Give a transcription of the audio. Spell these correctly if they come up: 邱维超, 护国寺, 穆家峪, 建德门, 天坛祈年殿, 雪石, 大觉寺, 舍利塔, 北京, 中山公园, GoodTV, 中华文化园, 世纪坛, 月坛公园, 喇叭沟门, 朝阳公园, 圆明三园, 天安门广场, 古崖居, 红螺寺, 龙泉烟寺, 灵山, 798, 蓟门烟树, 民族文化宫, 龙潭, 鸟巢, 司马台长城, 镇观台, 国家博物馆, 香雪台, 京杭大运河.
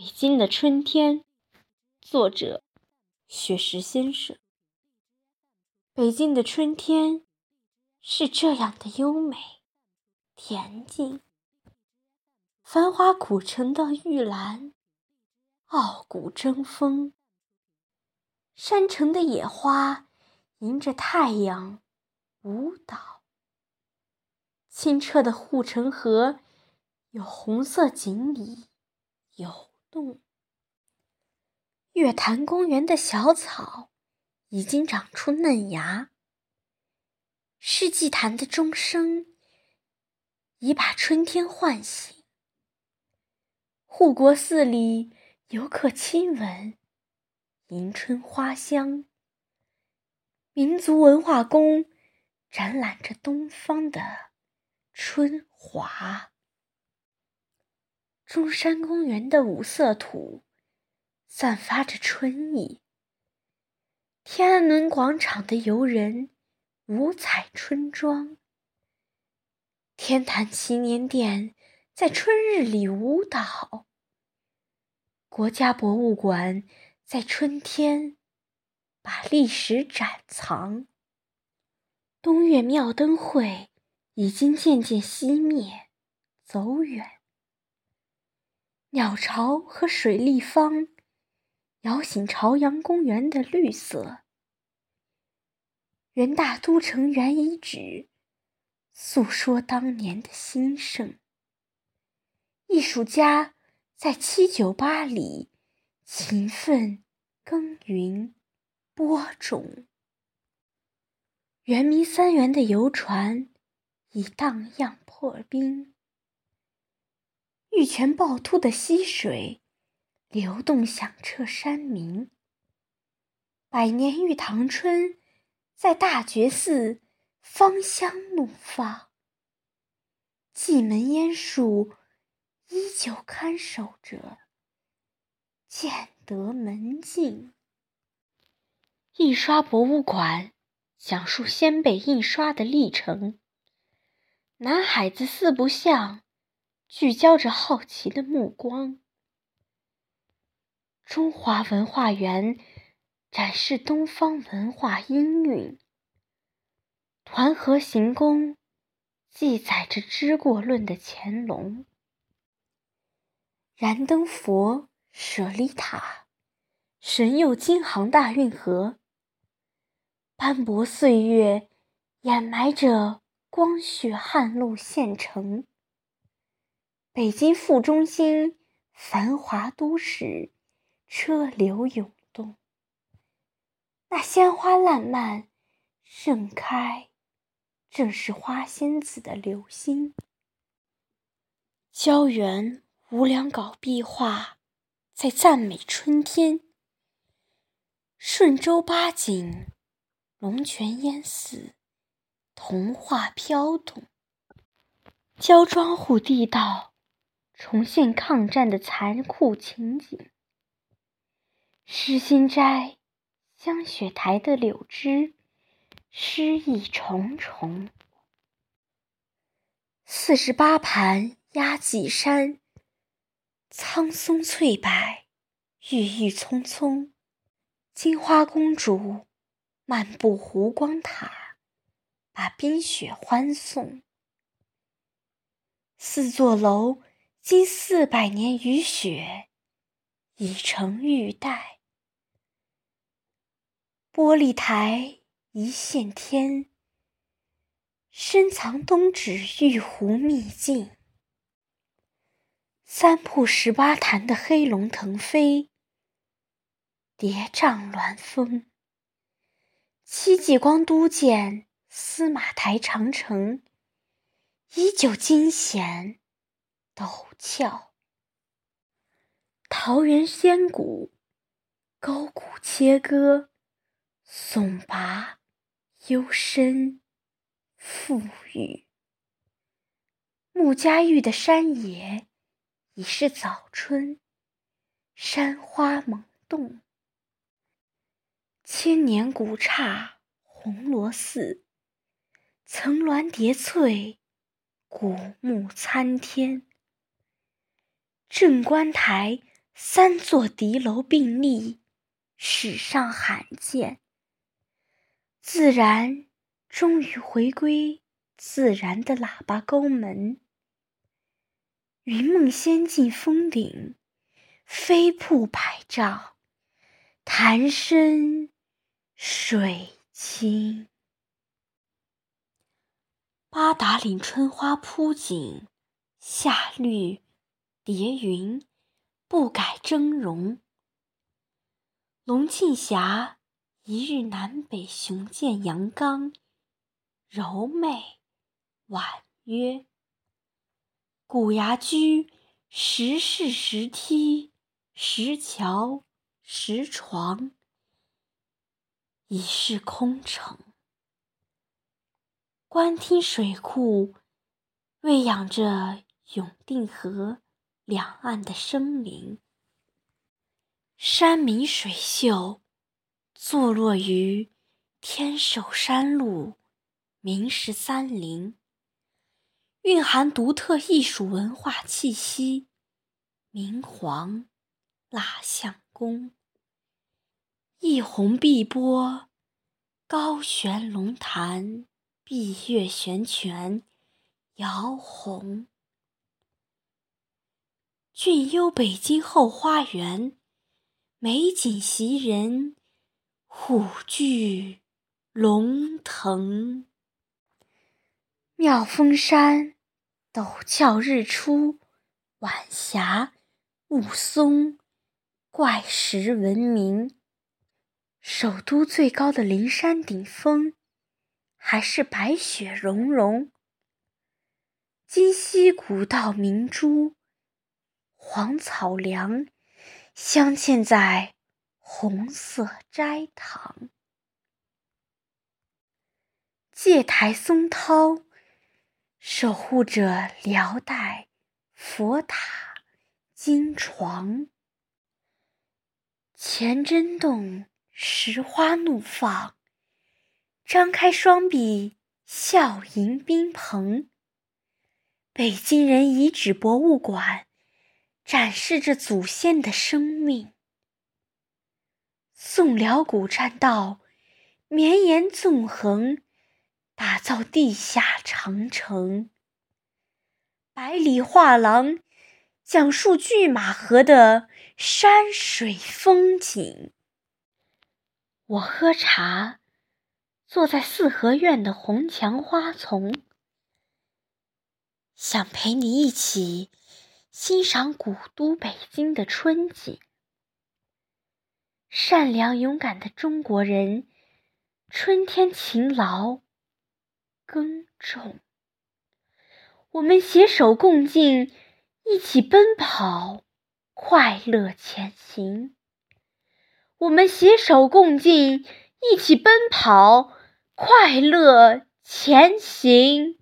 北京的春天，作者雪石先生。北京的春天是这样的优美恬静，繁华古城的玉兰傲骨争锋，山城的野花迎着太阳舞蹈，清澈的护城河有红色锦鲤游动，月坛公园的小草已经长出嫩芽，世纪坛的钟声已把春天唤醒，护国寺里游客亲吻迎春花香，民族文化宫展览着东方的春华，中山公园的五色土散发着春意，天安门广场的游人五彩春装，天坛祈年殿在春日里舞蹈，国家博物馆在春天把历史展藏，东岳庙灯会已经渐渐熄灭走远，鸟巢和水立方摇醒朝阳公园的绿色，元大都城原遗址诉说当年的兴盛，艺术家在798里勤奋耕耘播种，圆明三园的游船已荡漾破冰，玉泉趵突的溪水流动响彻山鸣，百年玉堂春在大觉寺芳香怒放，蓟门烟树依旧看守着建德门禁。印刷博物馆讲述先辈印刷的历程，南海子四不像聚焦着好奇的目光，中华文化园展示东方文化音韵，团河行宫记载着知过论的乾隆，燃灯佛、舍利塔、神佑京杭大运河，斑驳岁月掩埋着光绪汉路县城，北京副中心繁华都市车流涌动，那鲜花烂漫盛开正是花仙子的流星，胶原无梁稿壁画在赞美春天，顺州八景龙泉烟寺童话飘动，胶庄户地道重现抗战的残酷情景，诗心斋、香雪台的柳枝诗意重重，48盘压髻山苍松翠柏郁郁葱葱，金花公主漫步湖光塔把冰雪欢送，四座楼近400年雨雪已成玉带，玻璃台一线天深藏东指玉壶秘境，三瀑18潭的黑龙腾飞叠嶂峦峰，戚继光督建司马台长城依旧惊险陡峭，桃源仙谷沟谷切割耸拔幽深富裕，穆家峪的山野已是早春山花萌动，千年古刹红螺寺层峦叠翠古木参天，镇观台三座敌楼并立，史上罕见。自然终于回归自然的喇叭沟门。云梦仙境峰顶，飞瀑百丈，潭深水清。八达岭春花铺锦，夏绿叠云，不改峥嵘。龙庆峡一日南北，雄健阳刚，柔媚婉约。古崖居石室石梯，石桥石床，已是空城。官厅水库喂养着永定河两岸的生灵，山明水秀，坐落于天寿山路明13陵，蕴含独特艺术文化气息，明皇蜡像宫，一泓碧波，高悬龙潭，碧月悬泉，摇红。俊幽北京后花园，美景袭人，虎踞龙腾。妙峰山陡峭，日出晚霞，雾凇怪石闻名。首都最高的灵山顶峰，还是白雪融融。今夕古道明珠，黄草梁镶嵌在红色斋堂。戒台松涛守护着辽代佛塔金床。乾真洞石花怒放，张开双臂，笑迎宾朋。北京人遗址博物馆展示着祖先的生命。宋辽古栈道绵延纵横，打造地下长城。百里画廊讲述拒马河的山水风景。我喝茶，坐在四合院的红墙花丛，想陪你一起欣赏古都北京的春景。善良勇敢的中国人，春天勤劳耕种，我们携手共进，一起奔跑，快乐前行。我们携手共进，一起奔跑，快乐前行。